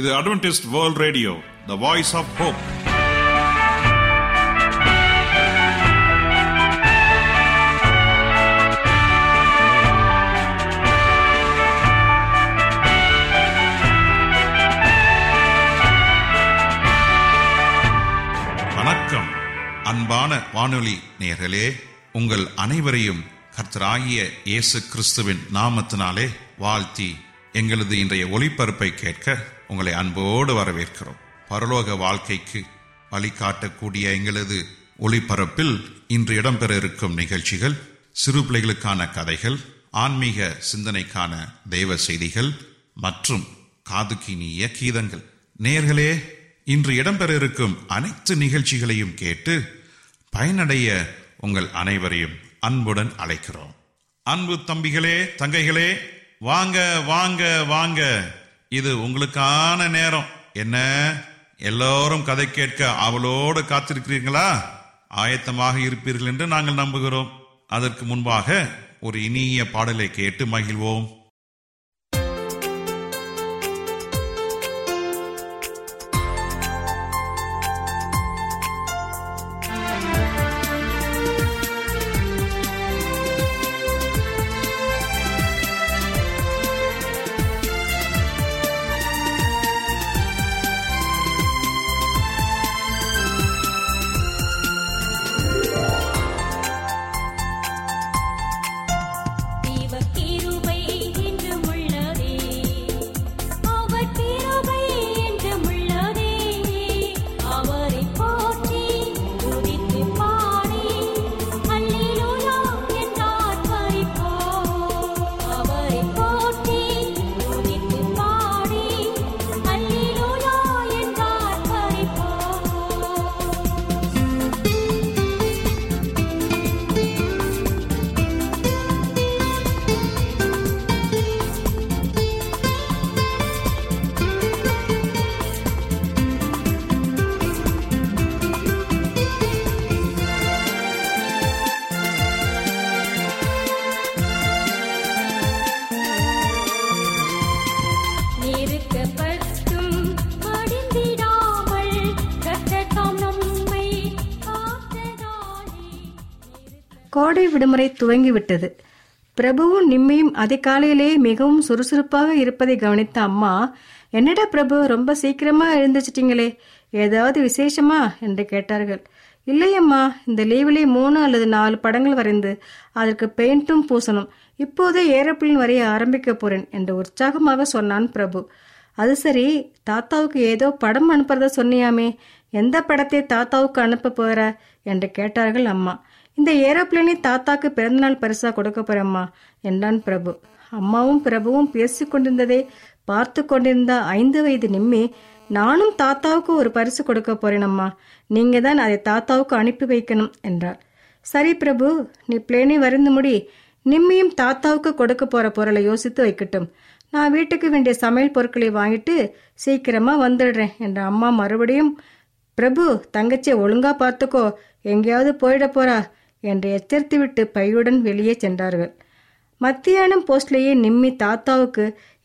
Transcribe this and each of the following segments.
இது Adventist World Radio, the Voice of Hope. வணக்கம் அன்பான வானொலி நேயர்களே, உங்கள் அனைவரையும் கர்த்தராகிய இயேசு கிறிஸ்துவின் நாமத்தினாலே வாழ்த்தி எங்களது இன்றைய ஒலிபரப்பை கேட்க உங்களை அன்போடு வரவேற்கிறோம். பரலோக வாழ்க்கைக்கு வழிகாட்டக்கூடிய எங்களது ஒளிபரப்பில் இன்று இடம்பெற இருக்கும் நிகழ்ச்சிகள்: சிறு பிள்ளைகளுக்கான கதைகள், ஆன்மீக சிந்தனைக்கான தெய்வ செய்திகள் மற்றும் காதுக்கினிய கீதங்கள். நேயர்களே, இன்று இடம்பெற இருக்கும் அனைத்து நிகழ்ச்சிகளையும் கேட்டு பயனடைய உங்கள் அனைவரையும் அன்புடன் அழைக்கிறோம். அன்பு தம்பிகளே, தங்கைகளே, வாங்க வாங்க வாங்க, இது உங்களுக்கான நேரம். என்ன, எல்லோரும் கதை கேட்க அவளோடு காத்திருக்கிறீர்களா? ஆயத்தமாக இருப்பீர்கள் என்று நாங்கள் நம்புகிறோம். அதற்கு முன்பாக ஒரு இனிய பாடலை கேட்டு மகிழ்வோம். கோடை விடுமுறை துவங்கிவிட்டது. பிரபுவும் நிம்மியும் அதிகாலையிலேயே மிகவும் சுறுசுறுப்பாக இருப்பதை கவனித்த அம்மா, என்னடா பிரபு, ரொம்ப சீக்கிரமா எழுந்திரிச்சிட்டீங்களே, ஏதாவது விசேஷமா என்று கேட்டார்கள். இல்லையம்மா, இந்த லீவிலே 3 அல்லது 4 படங்கள் வரைந்து அதற்கு பெயிண்டும் பூசணும். இப்போதே ஏரோப்ளேன் வரைய ஆரம்பிக்க போறேன் என்று உற்சாகமாக சொன்னான் பிரபு. அது சரி, தாத்தாவுக்கு ஏதோ படம் அனுப்புறத சொன்னியாமே, எந்த படத்தை தாத்தாவுக்கு அனுப்ப போகிற என்று கேட்டார்கள் அம்மா. இந்த ஏரோப்ளேனை தாத்தாக்கு பிறந்தநாள் பரிசா கொடுக்க போறம்மா என்றான் பிரபு. அம்மாவும் பிரபுவும் பேசி கொண்டிருந்ததை பார்த்து கொண்டிருந்த 5 வயது நிம்மி, நானும் தாத்தாவுக்கு ஒரு பரிசு கொடுக்க போறேனம்மா, நீங்க தான் அதை தாத்தாவுக்கு அனுப்பி வைக்கணும் என்றார். சரி பிரபு, நீ பிளேனை வரைந்து முடி, நிம்மியும் தாத்தாவுக்கு கொடுக்க போற பொருளை யோசித்து வைக்கட்டும், நான் வீட்டுக்கு வேண்டிய சமையல் பொருட்களை வாங்கிட்டு சீக்கிரமா வந்துடுறேன் என்ற அம்மா மறுபடியும், பிரபு தங்கச்சியை ஒழுங்கா பார்த்துக்கோ, எங்கேயாவது போயிட போறா என்று எச்சரித்துவிட்டு பையுடன் வெளியே சென்றார்கள். மத்தியானம் போஸ்ட்லேயே நிம்மி தாத்தாவுக்கு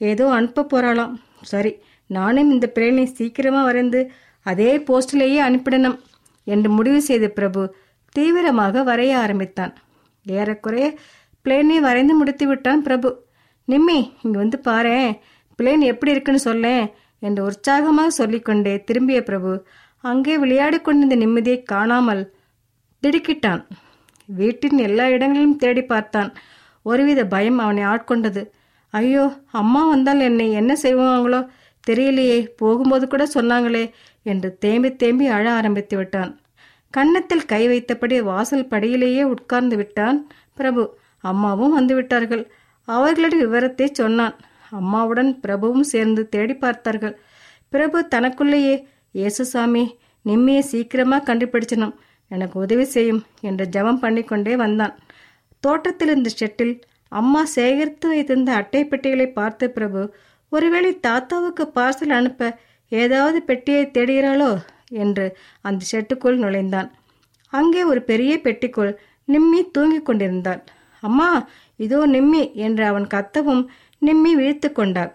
ஏதோ அனுப்ப போறாளாம். சரி, நானும் இந்த பிளேனை சீக்கிரமா வரைந்து அதே போஸ்ட்லேயே அனுப்பிடணும் என்று முடிவு செய்த பிரபு தீவிரமாக வரைய ஆரம்பித்தான். ஏறக்குறைய பிளேனை வரைந்து முடித்து விட்டான் பிரபு. நிம்மி, இங்கே வந்து பாரு, பிளேன் எப்படி இருக்குன்னு சொல்லேன் என்று உற்சாகமாக சொல்லிக்கொண்டே திரும்பிய பிரபு அங்கே விளையாடி கொண்டிருந்த நிம்மதியை காணாமல் திடுக்கிட்டான். வீட்டின் எல்லா இடங்களிலும் தேடி பார்த்தான். ஒருவித பயம் அவனை ஆட்கொண்டது. ஐயோ, அம்மா வந்தால் என்னை என்ன செய்வாங்களோ தெரியலையே, போகும்போது கூட சொன்னாங்களே என்று தேம்பி தேம்பி அழ ஆரம்பித்து விட்டான். கன்னத்தில் கை வைத்தபடி வாசல் படியிலேயே உட்கார்ந்து விட்டான் பிரபு. அம்மாவும் வந்துவிட்டார்கள். அவர்களுடைய விவரத்தை சொன்னான். அம்மாவுடன் பிரபுவும் சேர்ந்து தேடி பார்த்தார்கள். பிரபு தனக்குள்ளேயே, இயேசுசாமி, நிம்மியை சீக்கிரமாக கண்டுபிடிச்சனும், எனக்கு உதவி செய்யும் என்று ஜபம் பண்ணிக்கொண்டே வந்தான். தோட்டத்தில் இருந்த ஷெட்டில் அம்மா சேகரித்து வைத்திருந்த அட்டை பெட்டிகளை பார்த்த பிரபு, ஒருவேளை தாத்தாவுக்கு பார்சல் அனுப்ப ஏதாவது பெட்டியை தேடுகிறாளோ என்று அந்த ஷெட்டுக்குள் நுழைந்தான். அங்கே ஒரு பெரிய பெட்டிக்குள் நிம்மி தூங்கி கொண்டிருந்தாள். அம்மா, இதோ நிம்மி என்று அவன் கத்தவும் நிம்மி விழித்து கொண்டாள்.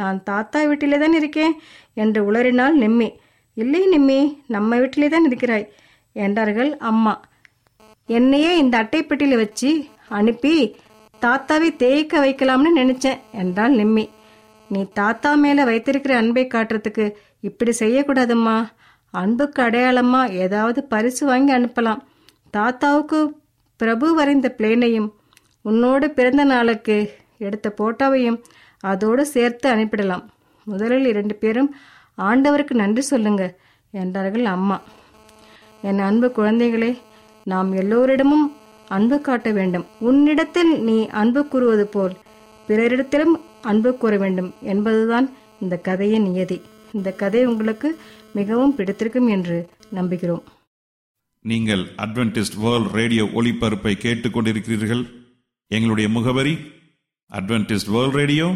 நான் தாத்தா வீட்டிலே தான் இருக்கேன் என்று உளறினாள் நிம்மி. இல்லை நிம்மி, நம்ம வீட்டிலே தான் இருக்கிறாய் என்றார்கள் அம்மா. என்னையே இந்த அட்டைப்பெட்டியில் வச்சு அனுப்பி தாத்தாவை தேய்க்க வைக்கலாம்னு நினைச்சேன் என்றாள் நிம்மி. நீ தாத்தா மேலே வைத்திருக்கிற அன்பை காட்டுறதுக்கு இப்படி செய்யக்கூடாதும்மா. அன்புக்கு அடையாளமாக ஏதாவது பரிசு வாங்கி அனுப்பலாம். தாத்தாவுக்கு பிரபு வரைந்த பிளேனையும் உன்னோடு பிறந்த நாளுக்கு எடுத்த போட்டோவையும் அதோடு சேர்த்து அனுப்பிடலாம். முதலில் 2 பேரும் ஆண்டவருக்கு நன்றி சொல்லுங்க என்றார்கள் அம்மா. என் அன்பு குழந்தைகளே, நாம் எல்லோரிடமும் அன்பு காட்ட வேண்டும். உன்னிடத்தில் நீ அன்பு கூறுவது போல் பிறரிடத்திலும் அன்பு கூற வேண்டும் என்பதுதான் இந்த கதையின் நியதி. இந்த கதை உங்களுக்கு மிகவும் பிடித்திருக்கும் என்று நம்புகிறோம். நீங்கள் அட்வென்டிஸ்ட் வேர்ல்ட் ரேடியோ ஒளிபரப்பை கேட்டுக்கொண்டிருக்கிறீர்கள். எங்களுடைய முகவரி அட்வென்டிஸ்ட் வேர்ல்ட் ரேடியோ,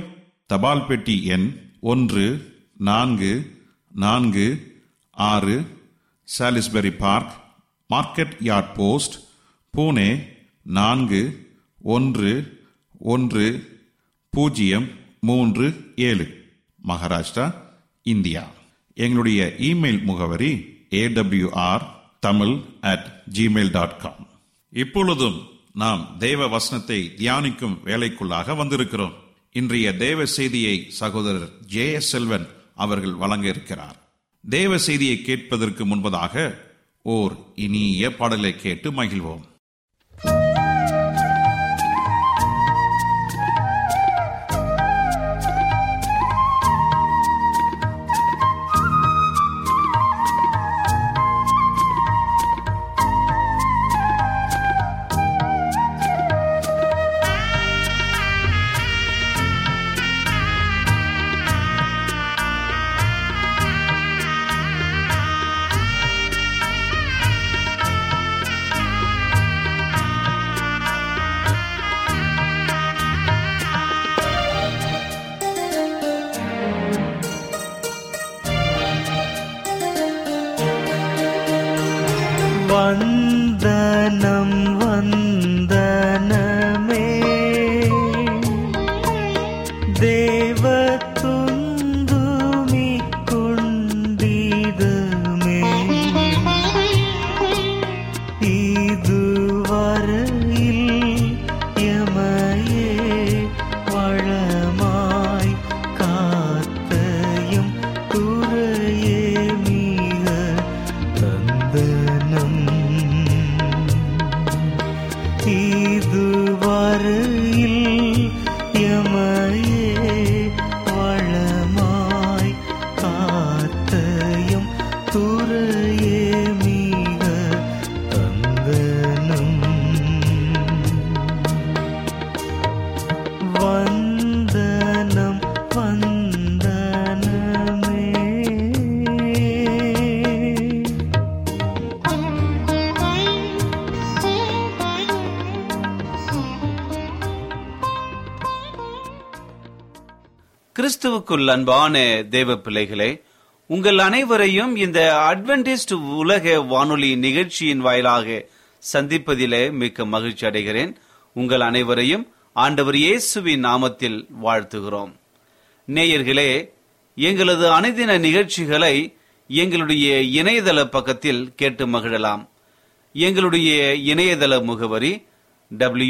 தபால் பெட்டி எண் 1446, Salisbury Park, market yard post, Pune 411037, Maharashtra, India. எங்களுடைய இமெயில் முகவரி awr tamil@gmail.com. இப்பொழுதும் நாம் தேவ வசனத்தை தியானிக்கும் வேலைக்குள்ளாக வந்திருக்கிறோம். இன்றைய தேவ செய்தியை சகோதரர் ஜே. செல்வன் அவர்கள் வழங்க இருக்கிறார். தேவ செய்தியை கேட்பதற்கு முன்பதாக ஓர் இனிய பாடலை கேட்டு மகிழ்வோம். கிறிஸ்துவுக்குள் அன்பான தேவ பிள்ளைகளே, உங்கள் அனைவரையும் இந்த அட்வென்டிஸ்ட் உலக வானொலி நிகழ்ச்சியின் வாயிலாக சந்திப்பதிலே மிக்க மகிழ்ச்சி அடைகிறேன். உங்கள் அனைவரையும் ஆண்டவர் இயேசுவின் நாமத்தில் வாழ்த்துகிறோம். நேயர்களே, எங்களது அனைதின நிகழ்ச்சிகளை எங்களுடைய இணையதள பக்கத்தில் கேட்டு மகிழலாம். எங்களுடைய இணையதள முகவரி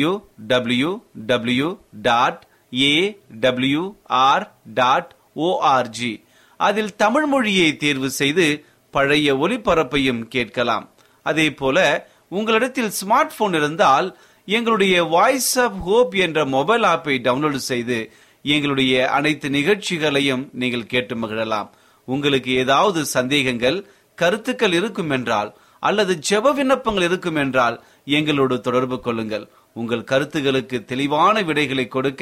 www.awr.org. அதில் தமிழ் மொழியை தேர்வு செய்து பழைய ஒலிபரப்பையும் கேட்கலாம். அதே போல உங்களிடத்தில் ஸ்மார்ட் போன் இருந்தால் எங்களுடைய வாய்ஸ் ஆஃப் ஹோப் என்ற மொபைல் ஆப்பை டவுன்லோடு செய்து எங்களுடைய அனைத்து நிகழ்ச்சிகளையும் நீங்கள் கேட்டு மகிழலாம். உங்களுக்கு ஏதாவது சந்தேகங்கள், கருத்துக்கள் இருக்கும் என்றால் அல்லது ஜெப விண்ணப்பங்கள் இருக்கும் என்றால் எங்களோடு தொடர்பு கொள்ளுங்கள். உங்கள் கருத்துகளுக்கு தெளிவான விடைகளை கொடுக்க,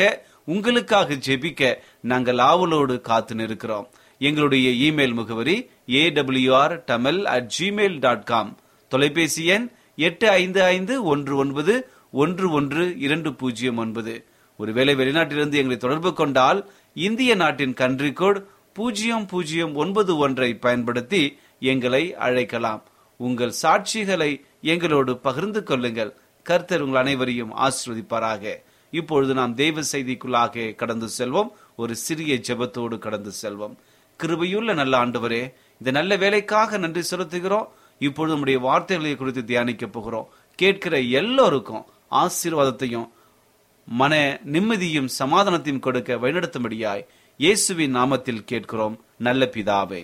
உங்களுக்காக ஜெபிக்க நாங்கள் ஆவலோடு காத்து நிற்கிறோம். எங்களுடைய இமெயில் முகவரி awrtamil@gmail.com. தொலைபேசி எண் 8551911209. ஒருவேளை வெளிநாட்டிலிருந்து எங்களை தொடர்பு கொண்டால் இந்திய நாட்டின் கண்ட்ரி கோட் 0091 பயன்படுத்தி எங்களை அழைக்கலாம். உங்கள் சாட்சிகளை எங்களோடு பகிர்ந்து கொள்ளுங்கள். கர்த்தர் உங்கள் அனைவரையும் ஆசீர்வதிப்பாராக. இப்பொழுது நாம் தேவ செய்திக்குள்ளாக கடந்து செல்வோம். ஒரு சிறிய ஜெபத்தோடு கடந்து செல்வோம். கிருபையுள்ள நல்ல ஆண்டவரே, இந்த நல்ல வேலைக்காக நன்றி செலுத்துகிறோம். இப்பொழுது நம்முடைய வார்த்தைகளை குறித்து தியானிக்க போகிறோம். கேட்கிற எல்லோருக்கும் ஆசீர்வாதத்தையும் மன நிம்மதியும் சமாதானத்தையும் கொடுக்க வழிநடத்தும்படியாய் இயேசுவின் நாமத்தில் கேட்கிறோம் நல்ல பிதாவே,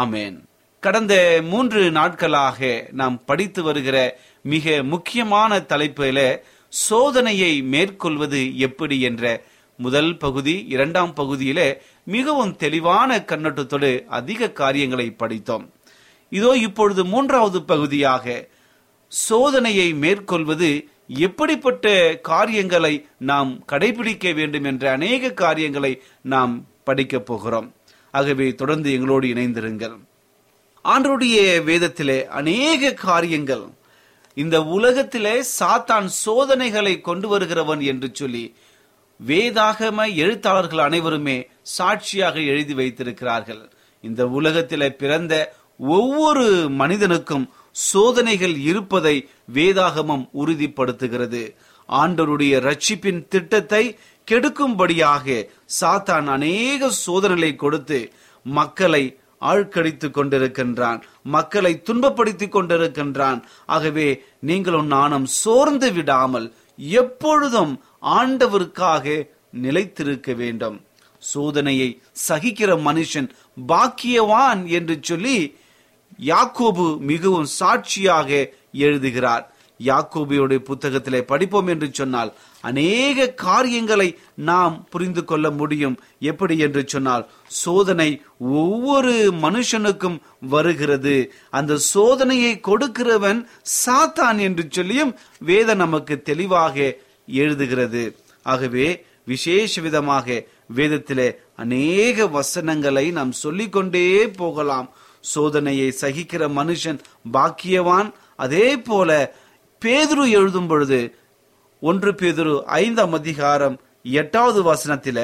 ஆமேன். கடந்த 3 நாட்களாக நாம் படித்து வருகிற மிக முக்கியமான தலைப்பில சோதனையை மேற்கொள்வது எப்படி என்ற முதல் பகுதி, 2ஆம் பகுதியில மிகவும் தெளிவான கண்ணோட்டத்தோடு அதிக காரியங்களை படித்தோம். இதோ இப்பொழுது 3வது பகுதியாக சோதனையை மேற்கொள்வது, எப்படிப்பட்ட காரியங்களை நாம் கடைபிடிக்க வேண்டும் என்ற அநேக காரியங்களை நாம் படிக்கப் போகிறோம். ஆகவே தொடர்ந்து எங்களோடு இணைந்திருங்கள். ஆண்டவருடைய வேதத்திலே அநேக காரியங்கள், இந்த உலகத்திலே சாத்தான் சோதனைகளை கொண்டு வருகிறவன் என்று சொல்லி வேதாகம எழுத்தாளர்கள் அனைவருமே சாட்சியாக எழுதி வைத்திருக்கிறார்கள். இந்த உலகத்திலே பிறந்த ஒவ்வொரு மனிதனுக்கும் சோதனைகள் இருப்பதை வேதாகமம் உறுதிப்படுத்துகிறது. ஆண்டவருடைய ரட்சிப்பின் திட்டத்தை கெடுக்கும்படியாக சாத்தான் அநேக சோதனைகளை கொடுத்து மக்களை ஆழ்கடித்து கொண்டிருக்கின்றான், மக்களை துன்பப்படுத்திக் கொண்டிருக்கின்றான். ஆகவே நீங்களும் நானும் சோர்ந்து விடாமல் எப்பொழுதும் ஆண்டவருக்காக நிலைத்திருக்க வேண்டும். சோதனையை சகிக்கிற மனுஷன் பாக்கியவான் என்று சொல்லி யாக்கோபு மிகவும் சாட்சியாக எழுதுகிறார். யாக்கோபுடைய புத்தகத்திலே படிப்போம் என்று சொன்னால் அநேக காரியங்களை நாம் புரிந்து கொள்ள முடியும். எப்படி என்று சொன்னால், சோதனை ஒவ்வொரு மனுஷனுக்கும் வருகிறது. அந்த சோதனையை கொடுக்கிறவன் சாத்தான் என்று சொல்லியும் வேதம் நமக்கு தெளிவாக எழுதுகிறது. ஆகவே விசேஷ விதமாக வேதத்திலே அநேக வசனங்களை நாம் சொல்லிக்கொண்டே போகலாம். சோதனையை சகிக்கிற மனுஷன் பாக்கியவான். அதே போல பேதுரு எழுதும் பொழுது 1 பேதுரு 5ஆம் அதிகாரம் 8வது வசனத்தில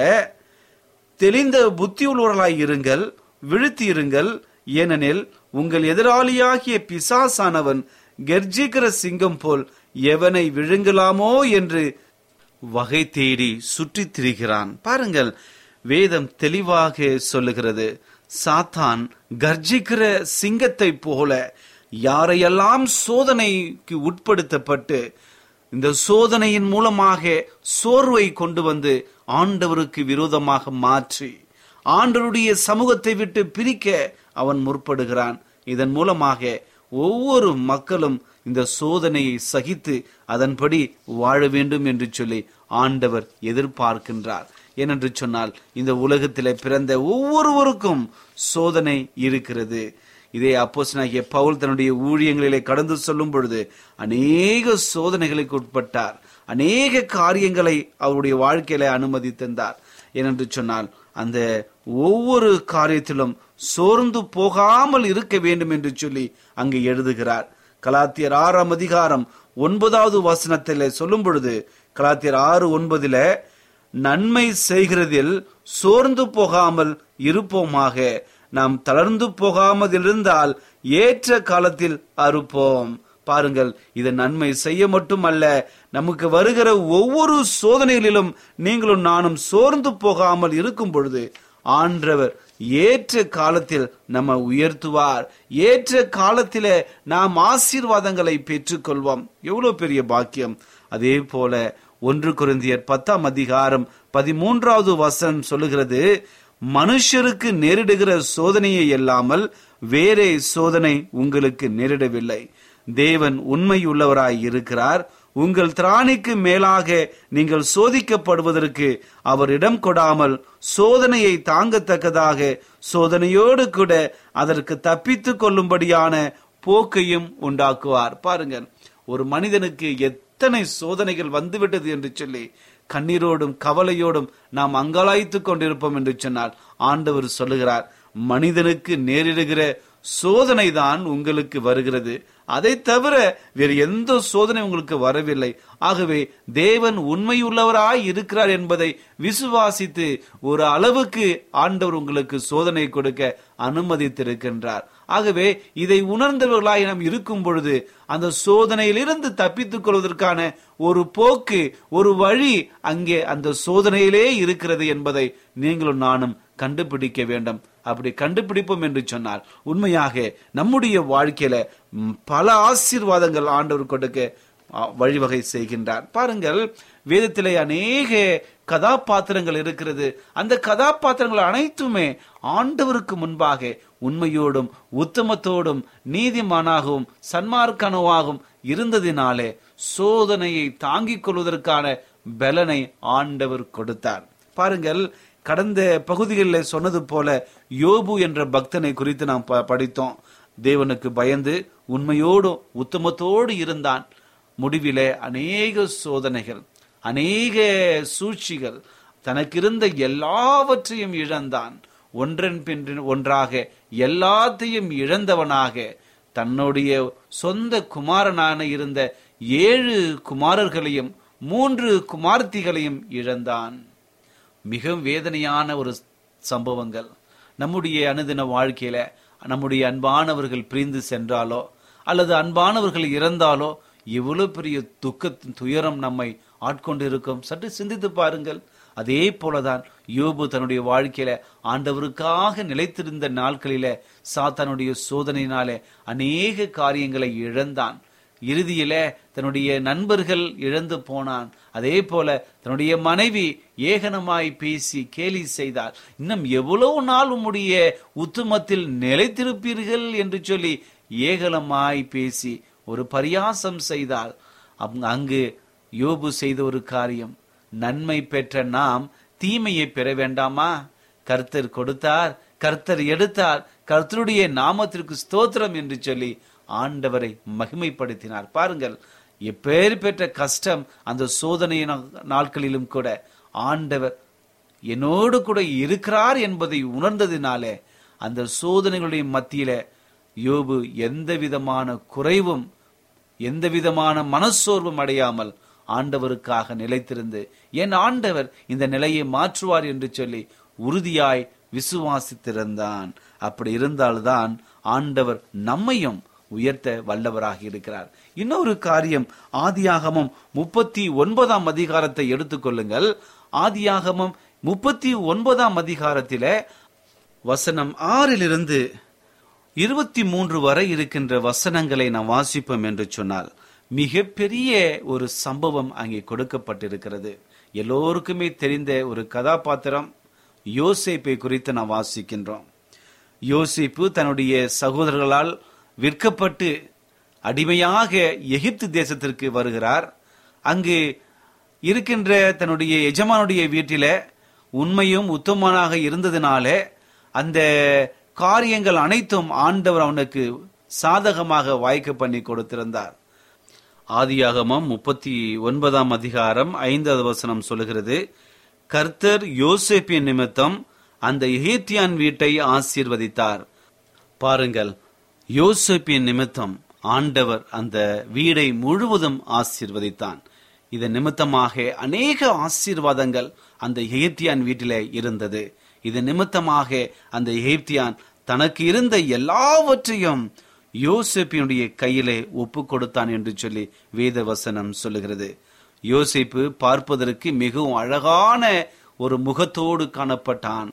தெளிந்த புத்தியுள்ளவர்களாய் இருங்கள், விழித்து இருங்கள், ஏனெனில் உங்கள் எதிராளியாகிய பிசாசானவன் கர்ஜிக்கிற சிங்கம் போல் எவனை விழுங்கலாமோ என்று வகை தேடி சுற்றி திரிகிறான். பாருங்கள், வேதம் தெளிவாக சொல்லுகிறது, சாத்தான் கர்ஜிக்கிற சிங்கத்தை போல யாரையெல்லாம் சோதனைக்கு உட்படுத்தப்பட்டு இந்த சோதனையின் மூலமாக சோர்வை கொண்டு வந்து ஆண்டவருக்கு விரோதமாக மாற்றி ஆண்டவருடைய சமூகத்தை விட்டு பிரிக்க அவன் முற்படுகிறான். இதன் மூலமாக ஒவ்வொரு மக்களும் இந்த சோதனையை சகித்து அதன்படி வாழ வேண்டும் என்று சொல்லி ஆண்டவர் எதிர்பார்க்கின்றார். ஏனென்று சொன்னால், இந்த உலகத்திலே பிறந்த ஒவ்வொருவருக்கும் சோதனை இருக்கிறது. இதே அப்போஸ்தலனாகிய பவுல் தன்னுடைய ஊழியங்களிலே கடந்து சொல்லும் பொழுது அநேக சோதனைகளுக்கு உட்பட்டார். அநேக காரியங்களை அவருடைய வாழ்க்கையில அனுமதி தந்தார். ஏனென்று சொன்னால், அந்த ஒவ்வொரு காரியத்திலும் சோர்ந்து போகாமல் இருக்க வேண்டும் என்று சொல்லி அங்கு எழுதுகிறார். கலாத்தியர் 6ஆம் அதிகாரம் 9வது வசனத்திலே சொல்லும் பொழுது, கலாத்தியர் 6:9 நன்மை செய்கிறதில் சோர்ந்து போகாமல் இருப்போமாக, நாம் தளர்ந்து போகாமல் இருந்தால் ஏற்ற காலத்தில் அறுப்போம். பாருங்கள், இது நன்மை செய்ய மட்டுமல்ல, நமக்கு வருகிற ஒவ்வொரு சோதனைகளிலும் நீங்களும் நானும் சோர்ந்து போகாமல் இருக்கும் பொழுது ஆண்டவர் ஏற்ற காலத்தில் நம்ம உயர்த்துவார். ஏற்ற காலத்தில நாம் ஆசீர்வாதங்களை பெற்றுக்கொள்வோம். எவ்வளவு பெரிய பாக்கியம்! அதே போல 1 கொரிந்தியர் 10ஆம் அதிகாரம் 13வது வசனம் சொல்லுகிறது, மனுஷருக்கு நேரிடுகிற சோதனையை இல்லாமல் வேறே சோதனை உங்களுக்கு நேரிடவில்லை. தேவன் உண்மையுள்ளவராய் இருக்கிறார். உங்கள் திராணிக்கு மேலாக நீங்கள் சோதிக்கப்படுவதற்கு அவர் இடம் கொடாமல் சோதனையை தாங்கத்தக்கதாக சோதனையோடு கூட அதற்கு தப்பித்து கொள்ளும்படியான போக்கையும் உண்டாக்குவார். பாருங்கள், ஒரு மனிதனுக்கு எத்தனை சோதனைகள் வந்துவிட்டது என்று சொல்லி கண்ணீரோடும் கவலையோடும் நாம் அங்கலாய்த்து கொண்டிருப்போம் என்று சொன்னால், ஆண்டவர் சொல்லுகிறார், மனிதனுக்கு நேரிடுகிற சோதனை தான் உங்களுக்கு வருகிறது. அதை தவிர வேறு எந்த சோதனை உங்களுக்கு வரவில்லை. ஆகவே தேவன் உண்மையுள்ளவராய் இருக்கிறார் என்பதை விசுவாசித்து ஒரு அளவுக்கு ஆண்டவர் உங்களுக்கு சோதனை கொடுக்க அனுமதித்திருக்கின்றார். ஆகவே இதை உணர்ந்தவர்களாய் நாம் இருக்கும் பொழுது அந்த சோதனையிலிருந்து தப்பித்துக் கொள்வதற்கான ஒரு போக்கு, ஒரு வழி அங்கே அந்த சோதனையிலே இருக்கிறது என்பதை நீங்களும் நானும் கண்டுபிடிக்க வேண்டும். அப்படி கண்டுபிடிப்போம் என்று சொன்னால் உண்மையாக நம்முடைய வாழ்க்கையில பல ஆசீர்வாதங்கள் ஆண்டவர் கொடுக்க வழிவகை செய்கின்றார். பாருங்கள், வேதத்திலே அநேக கதாபாத்திரங்கள் இருக்கிறது. அந்த கதாபாத்திரங்கள் அனைத்துமே ஆண்டவருக்கு முன்பாக உண்மையோடும் உத்தமத்தோடும் நீதிமானாகவும் சன்மார்க்கனவாகவும் இருந்ததினாலே சோதனையை தாங்கிக் கொள்வதற்கான பலனை ஆண்டவர் கொடுத்தார். பாருங்கள், கடந்த பகுதிகளில் சொன்னது போல யோபு என்ற பக்தனை குறித்து நாம் படித்தோம். தேவனுக்கு பயந்து உண்மையோடும் உத்தமத்தோடு இருந்தான். முடிவிலே அநேக சோதனைகள், அநேக சூழ்ச்சிகள், தனக்கிருந்த எல்லாவற்றையும் இழந்தான். ஒன்றன் பின் ஒன்றாக எல்லாத்தையும் இழந்தவனாக தன்னுடைய சொந்த குமாரனான இருந்த 7 குமாரர்களையும் 3 குமார்த்திகளையும் இழந்தான். மிக வேதனையான ஒரு சம்பவங்கள். நம்முடைய அனுதின வாழ்க்கையில நம்முடைய அன்பானவர்கள் பிரிந்து சென்றாலோ அல்லது அன்பானவர்கள் இறந்தாலோ இவ்வளவு பெரிய துக்கத்தின் துயரம் நம்மை ஆட்கொண்டு இருக்கும். சற்று சிந்தித்து பாருங்கள். அதே போலதான் யோபு தன்னுடைய வாழ்க்கையில ஆண்டவருக்காக நிலைத்திருந்த நாட்களில சாத்தானுடைய சோதனையினாலே அநேக காரியங்களை இழந்தான். இறுதியில தன்னுடைய நண்பர்கள் இழந்து போனான். அதே போல தன்னுடைய மனைவி ஏகனமாய் பேசி கேலி செய்தார். இன்னும் எவ்வளவு நாள் உம்முடைய உத்தமத்தில் நிலைத்திருப்பீர்கள் என்று சொல்லி ஏகனமாய் பேசி ஒரு பரியாசம் செய்தார். அங்கு யோபு செய்த ஒரு காரியம், நன்மை பெற்ற நாம் தீமையை பெற வேண்டாமா? கர்த்தர் கொடுத்தார், கர்த்தர் எடுத்தார், கர்த்தருடைய நாமத்திற்கு ஸ்தோத்திரம் என்று சொல்லி ஆண்டவரை மகிமைப்படுத்தினார். பாருங்கள், எப்பேறு பெற்ற கஷ்டம் அந்த சோதனை நாட்களிலும் கூட ஆண்டவர் என்னோடு கூட இருக்கிறார் என்பதை உணர்ந்ததினாலே அந்த சோதனைகளுடைய மத்தியில யோபு எந்த விதமான குறைவும் எந்த விதமான மனச்சோர்வும் அடையாமல் ஆண்டவருக்காக நிலைத்திருந்து என் ஆண்டவர் இந்த நிலையை மாற்றுவார் என்று சொல்லி உறுதியாய் விசுவாசித்திருந்தான். அப்படி இருந்தால்தான் ஆண்டவர் நம்மையும் உயர்த்த வல்லவராக இருக்கிறார். இன்னொரு காரியம், ஆதியாகமம் 39ஆம் அதிகாரத்தை எடுத்துக்கொள்ளுங்கள். ஆதியாகமம் 39ஆம் அதிகாரத்தில வசனம் 6லிருந்து 23 வரை இருக்கின்ற வசனங்களை நாம் வாசிப்போம் என்று சொன்னால் மிக பெரிய ஒரு சம்பவம் அங்கே கொடுக்கப்பட்டிருக்கிறது. எல்லோருக்குமே தெரிந்த ஒரு கதாபாத்திரம் யோசேப்பை குறித்து நாம் வாசிக்கின்றோம். யோசேப்பு தன்னுடைய சகோதரர்களால் விற்கப்பட்டு அடிமையாக எகிப்து தேசத்திற்கு வருகிறார். அங்கு இருக்கின்ற தன்னுடைய எஜமானுடைய வீட்டில உண்மையும் உத்தமனாக இருந்ததினாலே அந்த காரியங்கள் அனைத்தும் ஆண்டவர் அவனுக்கு சாதகமாக வாய்க்க பண்ணி கொடுத்திருந்தார். ஆதியாகமம் 39ஆம் அதிகாரம் 5வது வசனம் சொல்கிறது, கர்த்தர் யோசேப்பின் நிமித்தம் அந்த எகிப்தியான் வீட்டை ஆசீர்வதித்தார். பாருங்கள், யோசேப்பின் நிமித்தம் ஆண்டவர் அந்த வீடை முழுவதும் ஆசீர்வதித்தான். இதன் நிமித்தமாக அநேக ஆசீர்வாதங்கள் அந்த எகிப்தியான் வீட்டிலே இருந்தது. இதன் நிமித்தமாக அந்த எகிப்தியான் தனக்கு இருந்த எல்லாவற்றையும் யோசேப்பினுடைய கையிலே ஒப்பு கொடுத்தான் என்று சொல்லி வேத வசனம் சொல்லுகிறது. யோசேப்பு பார்ப்பதற்கு மிகவும் அழகான ஒரு முகத்தோடு காணப்பட்டான்.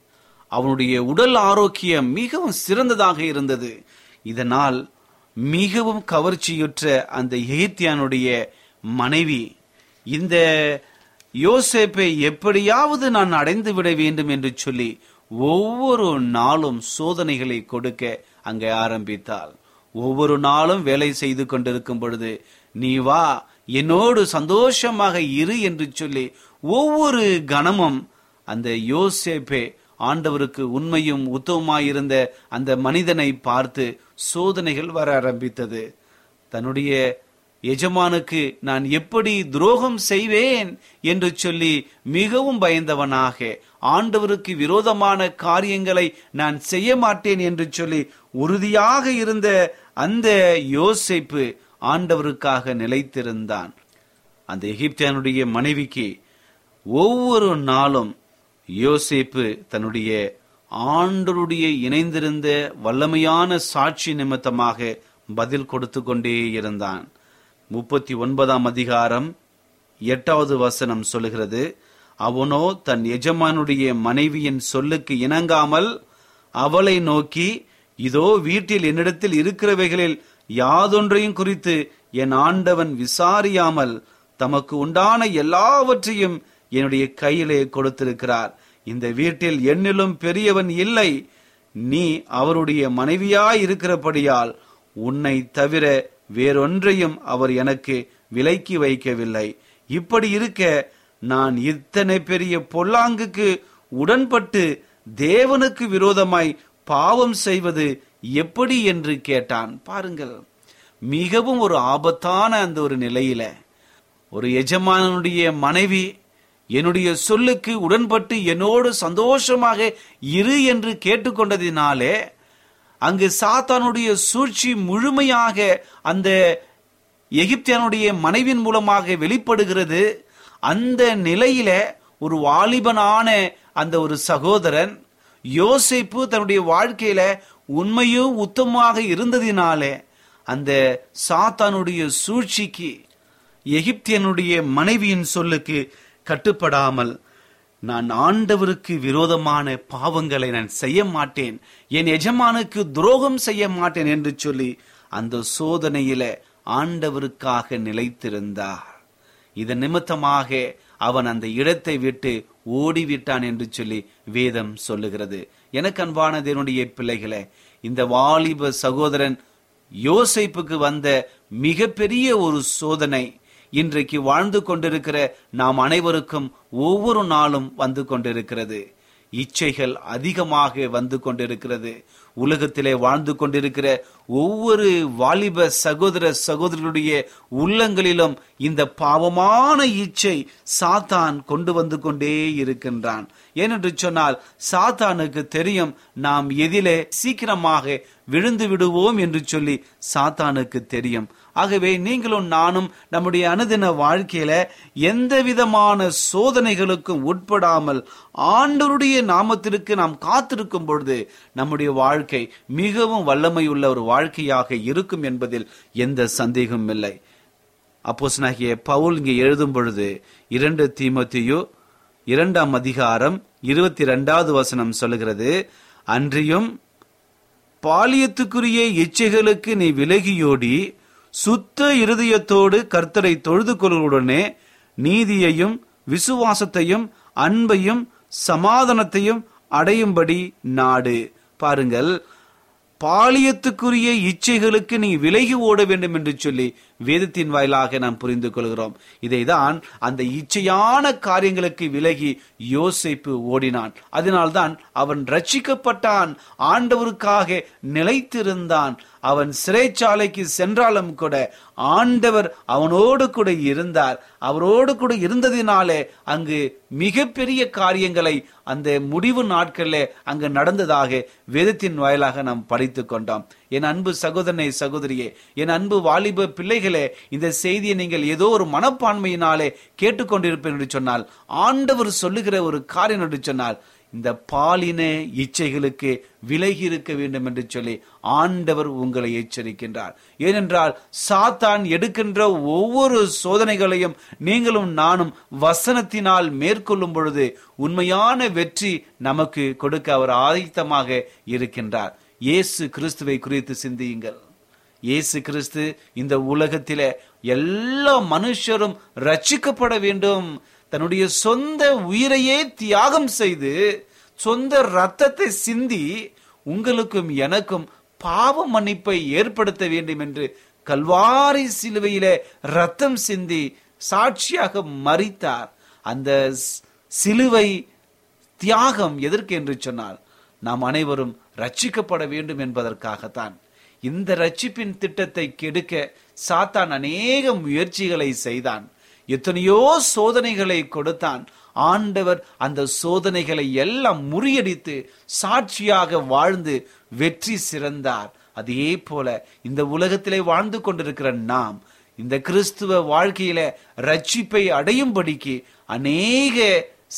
அவனுடைய உடல் ஆரோக்கியம் மிகவும் சிறந்ததாக இருந்தது. இதனால் மிகவும் கவர்ச்சியுற்ற அந்த எகிப்தியானுடைய மனைவி இந்த யோசேப்பை எப்படியாவது நான் அடைந்து விட வேண்டும் என்று சொல்லி ஒவ்வொரு நாளும் சோதனைகளை கொடுக்க அங்கே ஆரம்பித்தாள். ஒவ்வொரு நாளும் வேலை செய்து கொண்டிருக்கும் பொழுது நீ வா, என்னோடு சந்தோஷமாக இரு என்று சொல்லி ஒவ்வொரு கணமும் அந்த யோசேப்பே ஆண்டவருக்கு உண்மையும் உத்தமமாயிருந்த அந்த மனிதனை பார்த்து சோதனைகள் வர ஆரம்பித்தது. தன்னுடைய எஜமானுக்கு நான் எப்படி துரோகம் செய்வேன் என்று சொல்லி மிகவும் பயந்தவனாக, ஆண்டவருக்கு விரோதமான காரியங்களை நான் செய்ய மாட்டேன் என்று சொல்லி உறுதியாக இருந்த அந்த யோசேப்பு ஆண்டவருக்காக நிலைத்திருந்தான். அந்த எகிப்தியனுடைய மனைவிக்கு ஒவ்வொரு நாளும் யோசேப்பு தன்னுடைய ஆண்டவருடைய இணைந்திருந்த வல்லமையான சாட்சி நிமித்தமாக பதில் கொடுத்து கொண்டே இருந்தான். 39:8 சொல்கிறது, அவனோ தன் எஜமானுடைய மனைவியின் சொல்லுக்கு இணங்காமல் அவளை நோக்கி, இதோ வீட்டில் என்னிடத்தில் இருக்கிறவைகளில் யாதொன்றையும் குறித்து என் ஆண்டவன் விசாரியாமல் தமக்கு உண்டான எல்லாவற்றையும் என்னுடைய கையிலே கொடுத்திருக்கிறார். இந்த வீட்டில் என்னிலும் பெரியவன் இல்லை. நீ அவருடைய மனைவியாய் இருக்கிறபடியால் உன்னை தவிர வேறொன்றையும் அவர் எனக்கு விலைக்கு வைக்கவில்லை. இப்படி இருக்க நான் இத்தனை பெரிய பொல்லாங்குக்கு உடன்பட்டு தேவனுக்கு விரோதமாய் பாவம் செய்வது எப்படி என்று கேட்டான். பாருங்கள், மிகவும் ஒரு ஆபத்தான அந்த ஒரு நிலையில ஒரு எஜமானனுடைய மனைவி என்னுடைய சொல்லுக்கு உடன்பட்டு என்னோடு சந்தோஷமாக இரு என்று கேட்டுக்கொண்டதினாலே அங்கு சாத்தானுடைய சூழ்ச்சி முழுமையாக அந்த எகிப்தியனுடைய மனைவின் மூலமாக வெளிப்படுகிறது. அந்த நிலையில ஒரு வாலிபனான அந்த ஒரு சகோதரன் யோசேப்பு தன்னுடைய வாழ்க்கையில உண்மையும் உத்தமமாக இருந்ததினாலே அந்த சாத்தானுடைய சூழ்ச்சிக்கு எகிப்தியனுடைய மனைவியின் சொல்லுக்கு கட்டுப்படாமல், நான் ஆண்டவருக்கு விரோதமான பாவங்களை நான் செய்ய மாட்டேன், என் எஜமானுக்கு துரோகம் செய்ய மாட்டேன் என்று சொல்லி அந்த சோதனையில ஆண்டவருக்காக நிலைத்திருந்தார். இதன் நிமித்தமாக அவன் அந்த இடத்தை விட்டு ஓடிவிட்டான் என்று சொல்லி வேதம் சொல்லுகிறது. எனக்கு அன்பான தேவனுடைய பிள்ளைகளே, இந்த வாலிப சகோதரன் யோசேப்புக்கு வந்த மிகப்பெரிய ஒரு சோதனை இன்றைக்கு வாழ்ந்து கொண்டிருக்கிற நாம் அனைவருக்கும் ஒவ்வொரு நாளும் வந்து கொண்டிருக்கிறது. இச்சைகள் அதிகமாக வந்து கொண்டிருக்கிறது. உலகத்திலே வாழ்ந்து கொண்டிருக்கிற ஒவ்வொரு வாலிப சகோதர சகோதரருடைய உள்ளங்களிலும் இந்த பாவமான இச்சை சாத்தான் கொண்டு வந்து கொண்டே இருக்கின்றான். ஏனென்று சொன்னால் சாத்தானுக்கு தெரியும் நாம் எதிலே சீக்கிரமாக விழுந்து விடுவோம் என்று சொல்லி சாத்தானுக்கு தெரியும். ஆகவே நீங்களும் நானும் நம்முடைய அனுதின வாழ்க்கையில எந்த விதமான சோதனைகளுக்கும் உட்படாமல் ஆண்டவருடைய நாமத்திற்கு நாம் காத்திருக்கும் பொழுது நம்முடைய வாழ்க்கை மிகவும் வல்லமையுள்ள ஒரு வாழ்க்கையாக இருக்கும் என்பதில் எந்த சந்தேகமும் இல்லை. அப்போஸ்தலனாகிய பவுல் இங்கே எழுதும் பொழுது 2 தீமோத்தேயு 2:22 சொல்லுகிறது, அன்றியும் பாலியத்துக்குரிய இச்சைகளுக்கு நீ விலகியோடி சுத்த இருதயத்தோடு கர்த்தரை தொழுது கொள்வதுடனே நீதியையும் விசுவாசத்தையும் அன்பையும் சமாதானத்தையும் அடையும்படி நாடு. பாருங்கள், பாலியத்துக்குரிய இச்சைகளுக்கு நீ விலகி ஓட வேண்டும் என்று சொல்லி வேதத்தின் வாயிலாக நாம் புரிந்து கொள்கிறோம். இதைதான் அந்த இச்சையான காரியங்களுக்கு விலகி யோசேப்பு ஓடினான். அதனால்தான் அவன் ரட்சிக்கப்பட்டான், ஆண்டவருக்காக நிலைத்திருந்தான். அவன் சிறைச்சாலைக்கு சென்றாலும் கூட ஆண்டவர் அவனோடு கூட இருந்தார். அவரோடு கூட இருந்ததினாலே அங்கு மிகப்பெரிய காரியங்களை அந்த முடிவு நாட்களில் அங்கு நடந்ததாக வேதத்தின் வாயிலாக நாம் படித்து கொண்டோம். என் அன்பு சகோதரனை சகோதரியே, என் அன்பு வாலிப பிள்ளைகளே, இந்த செய்தியை நீங்கள் ஏதோ ஒரு மனப்பான்மையினாலே கேட்டுக்கொண்டிருப்பேன் என்று சொன்னால், ஆண்டவர் சொல்லுகிற ஒரு காரியம் என்று சொன்னால், இந்த பாலின இச்சைகளுக்கு விலகி இருக்க வேண்டும் என்று சொல்லி ஆண்டவர் உங்களை எச்சரிக்கின்றார். ஏனென்றால் சாத்தான் எடுக்கின்ற ஒவ்வொரு சோதனைகளையும் நீங்களும் நானும் வசனத்தினால் மேற்கொள்ளும் பொழுது உண்மையான வெற்றி நமக்கு கொடுக்க அவர் ஆயத்தமாக இருக்கின்றார். இயேசு கிறிஸ்துவை குறித்து சிந்தியுங்கள். இயேசு கிறிஸ்து இந்த உலகத்திலே எல்லா மனுஷரும் ரட்சிக்கப்பட வேண்டும், தன்னுடைய சொந்த உயிரையே தியாகம் செய்து சொந்த ரத்தத்தை சிந்தி உங்களுக்கும் எனக்கும் பாவ மன்னிப்பை ஏற்படுத்த வேண்டும் என்று கல்வாரி சிலுவையிலே ரத்தம் சிந்தி சாட்சியாக மரித்தார். அந்த சிலுவை தியாகம் எதற்கு என்று சொன்னால், நாம் அனைவரும் ரட்சிக்கப்பட வேண்டும் என்பதற்காகத்தான். இந்த ரட்சிப்பின் திட்டத்தை கெடுக்க சாத்தான் அநேக முயற்சிகளை செய்தான், எத்தனையோ சோதனைகளை கொடுத்தான். ஆண்டவர் அந்த சோதனைகளை எல்லாம் முறியடித்து சாட்சியாக வாழ்ந்து வெற்றி சிறந்தார். அதே போல இந்த உலகத்திலே வாழ்ந்து கொண்டிருக்கிற நாம் இந்த கிறிஸ்துவ வாழ்க்கையில ரட்சிப்பை அடையும்படிக்கு அநேக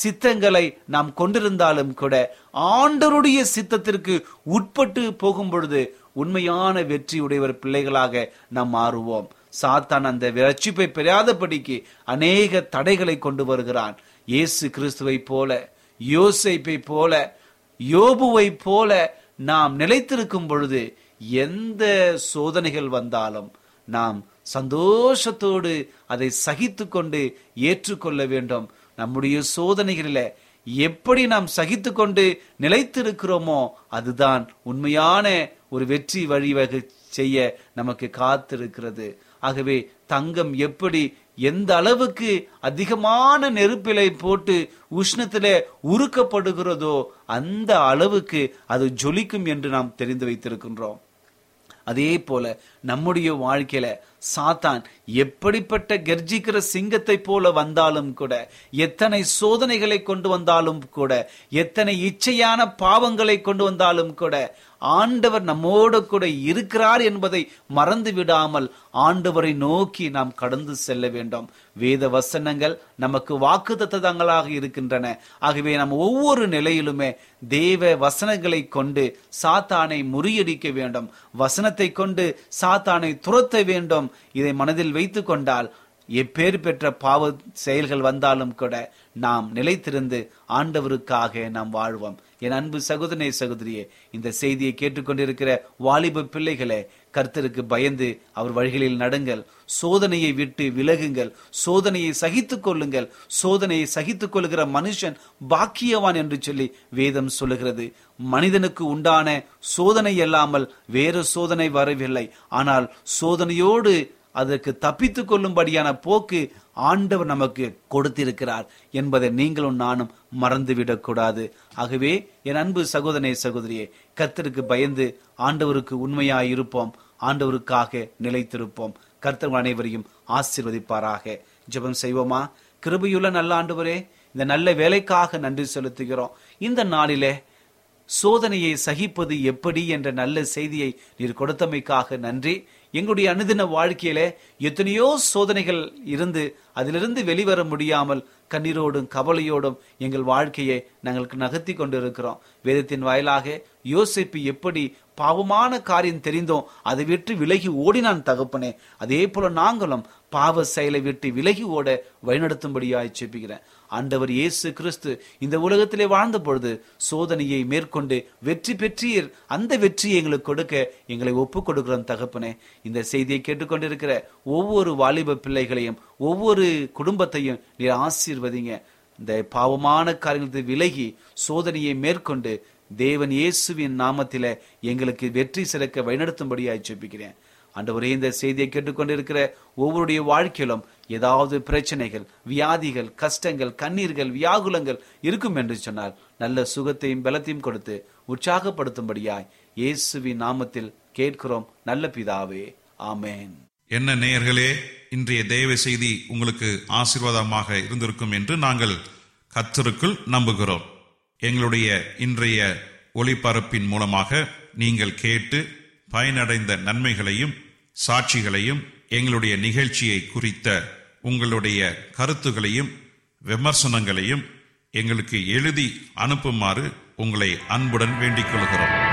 சித்தங்களை நாம் கொண்டிருந்தாலும் கூட ஆண்டவருடைய சித்தத்திற்கு உட்பட்டு போகும் பொழுது உண்மையான வெற்றியுடைய பிள்ளைகளாக நாம் மாறுவோம். சாத்தான் அந்த ரட்சிப்பை பெறாதபடிக்கு அநேக தடைகளை கொண்டு வருகிறான். இயேசு கிறிஸ்துவை போல, யோசேப்பை போல, யோபுவை போல நாம் நிலைத்திருக்கும் பொழுது எந்த சோதனைகள் வந்தாலும் நாம் சந்தோஷத்தோடு அதை சகித்து கொண்டு ஏற்றுக்கொள்ள வேண்டும். நம்முடைய சோதனைகளில் எப்படி நாம் சகித்து கொண்டு நிலைத்திருக்கிறோமோ அதுதான் உண்மையான ஒரு வெற்றி வழிவகை செய்ய நமக்கு காத்திருக்கிறது. ஆகவே தங்கம் எப்படி எந்த அளவுக்கு அதிகமான நெருப்பிலை போட்டு உஷ்ணத்திலே உருக்கப்படுகிறதோ அந்த அளவுக்கு அது ஜொலிக்கும் என்று நாம் தெரிந்து வைத்திருக்கின்றோம். அதே போல நம்முடைய வாழ்க்கையில சாத்தான் எப்படிப்பட்ட கர்ஜிக்கிற சிங்கத்தை போல வந்தாலும் கூட, எத்தனை சோதனைகளை கொண்டு வந்தாலும் கூட, எத்தனை இச்சையான பாவங்களை கொண்டு வந்தாலும் கூட, ஆண்டவர் நம்மோடு கூட இருக்கிறார் என்பதை மறந்து விடாமல் ஆண்டவரை நோக்கி நாம் கடந்து செல்ல வேண்டும். வேத வசனங்கள் நமக்கு வாக்குத்தத்தங்களாக இருக்கின்றன. ஆகவே நம்ம ஒவ்வொரு நிலையிலுமே தேவ வசனங்களை கொண்டு சாத்தானை முறியடிக்க வேண்டும், வசனத்தை கொண்டு சாத்தானை துரத்த வேண்டும். இதை மனதில் வைத்து கொண்டால் எப்பேர் பெற்ற பாவ செயல்கள் வந்தாலும் கூட நாம் நிலைத்திருந்து ஆண்டவருக்காக நாம் வாழ்வோம். என் அன்பு சகோதரனே, சகோதரியே, இந்த செய்தியை கேட்டுக்கொண்டிருக்கிற வாலிப பிள்ளைகளே, கர்த்தருக்கு பயந்து அவர் வழிகளில் நடங்கள், சோதனையை விட்டு விலகுங்கள், சோதனையை சகித்துக் கொள்ளுங்கள். சோதனையை சகித்துக் கொள்கிற மனுஷன் பாக்கியவான் என்று சொல்லி வேதம் சொல்லுகிறது. மனிதனுக்கு உண்டான சோதனை அல்லாமல் வேறு சோதனை வரவில்லை. ஆனால் சோதனையோடு அதற்கு தப்பித்து கொள்ளும்படியான போக்கு ஆண்டவர் நமக்கு கொடுத்திருக்கிறார் என்பதை நீங்களும் நானும் மறந்துவிடக்கூடாது. ஆகவே என் அன்பு சகோதரனே, சகோதரியே, கர்த்தருக்கு பயந்து ஆண்டவருக்கு உண்மையாயிருப்போம், ஆண்டவருக்காக நிலைத்திருப்போம். கர்த்தர் அனைவரையும் ஆசீர்வதிப்பாராக. ஜெபம் செய்வோமா? கிருபையுள்ள நல்ல ஆண்டவரே, இந்த நல்ல வேலைக்காக நன்றி செலுத்துகிறோம். இந்த நாளிலே சோதனையை சகிப்பது எப்படி என்ற நல்ல செய்தியை நீர் கொடுத்தமைக்காக நன்றி. எங்களுடைய அனுதின வாழ்க்கையில எத்தனையோ சோதனைகள் இருந்து அதிலிருந்து வெளிவர முடியாமல் கண்ணீரோடும் கவலையோடும் எங்கள் வாழ்க்கையை நாங்கள் நகர்த்தி கொண்டிருக்கிறோம். வேதத்தின் வாயிலாக யோசேப்பு எப்படி பாவமான காரியம் தெரிந்தோம் அதை விட்டு விலகி ஓடினான் தகப்பனே, அதே போல நாங்களும் பாவ செயலை விட்டு விலகி ஓட வழிநடத்தும்படியாய் ஜெபிக்கிறேன். ஆண்டவர் இயேசு கிறிஸ்து இந்த உலகத்திலே வாழ்ந்த பொழுது சோதனையை மேற்கொண்டு வெற்றி பெற்றீர். அந்த வெற்றியை எங்களுக்கு கொடுக்க எங்களை ஒப்புக் கொடுக்கிறோம் தகப்பனே. இந்த செய்தியை கேட்டுக்கொண்டிருக்கிற ஒவ்வொரு வாலிப பிள்ளைகளையும் ஒவ்வொரு குடும்பத்தையும் நீர் ஆசீர்வதிங்க. இந்த பாவமான காரியத்தை விலகி சோதனையை மேற்கொண்டு தேவன் இயேசுவின் நாமத்தில எங்களுக்கு வெற்றி சிறக்க வழிநடத்தும்படியாய் ஜெபிக்கிறேன். ஆண்டவரே, இந்த செய்தியை கேட்டுக்கொண்டிருக்கிற ஒவ்வொருடைய வாழ்க்கையிலும் ஏதாவது பிரச்சனைகள், வியாதிகள், கஷ்டங்கள், கண்ணீர்கள், வியாகுலங்கள் இருக்கும் என்று சொன்னால் நல்ல சுகத்தையும் பலத்தையும் கொடுத்து உற்சாகப்படுத்தும்படியாய் இயேசுவின் நாமத்தில் கேட்கிறோம் நல்ல பிதாவே, ஆமேன். என்ன நேயர்களே, இன்றைய தேவ செய்தி உங்களுக்கு ஆசீர்வாதமாக இருந்திருக்கும் என்று நாங்கள் கர்த்தருக்குள் நம்புகிறோம். எங்களுடைய இன்றைய ஒளிபரப்பின் மூலமாக நீங்கள் கேட்டு பயனடைந்த நன்மைகளையும் சாட்சிகளையும் எங்களுடைய நிகழ்ச்சியை குறித்த உங்களுடைய கருத்துகளையும் விமர்சனங்களையும் எங்களுக்கு எழுதி அனுப்புமாறு உங்களை அன்புடன் வேண்டிக் கொள்கிறோம்.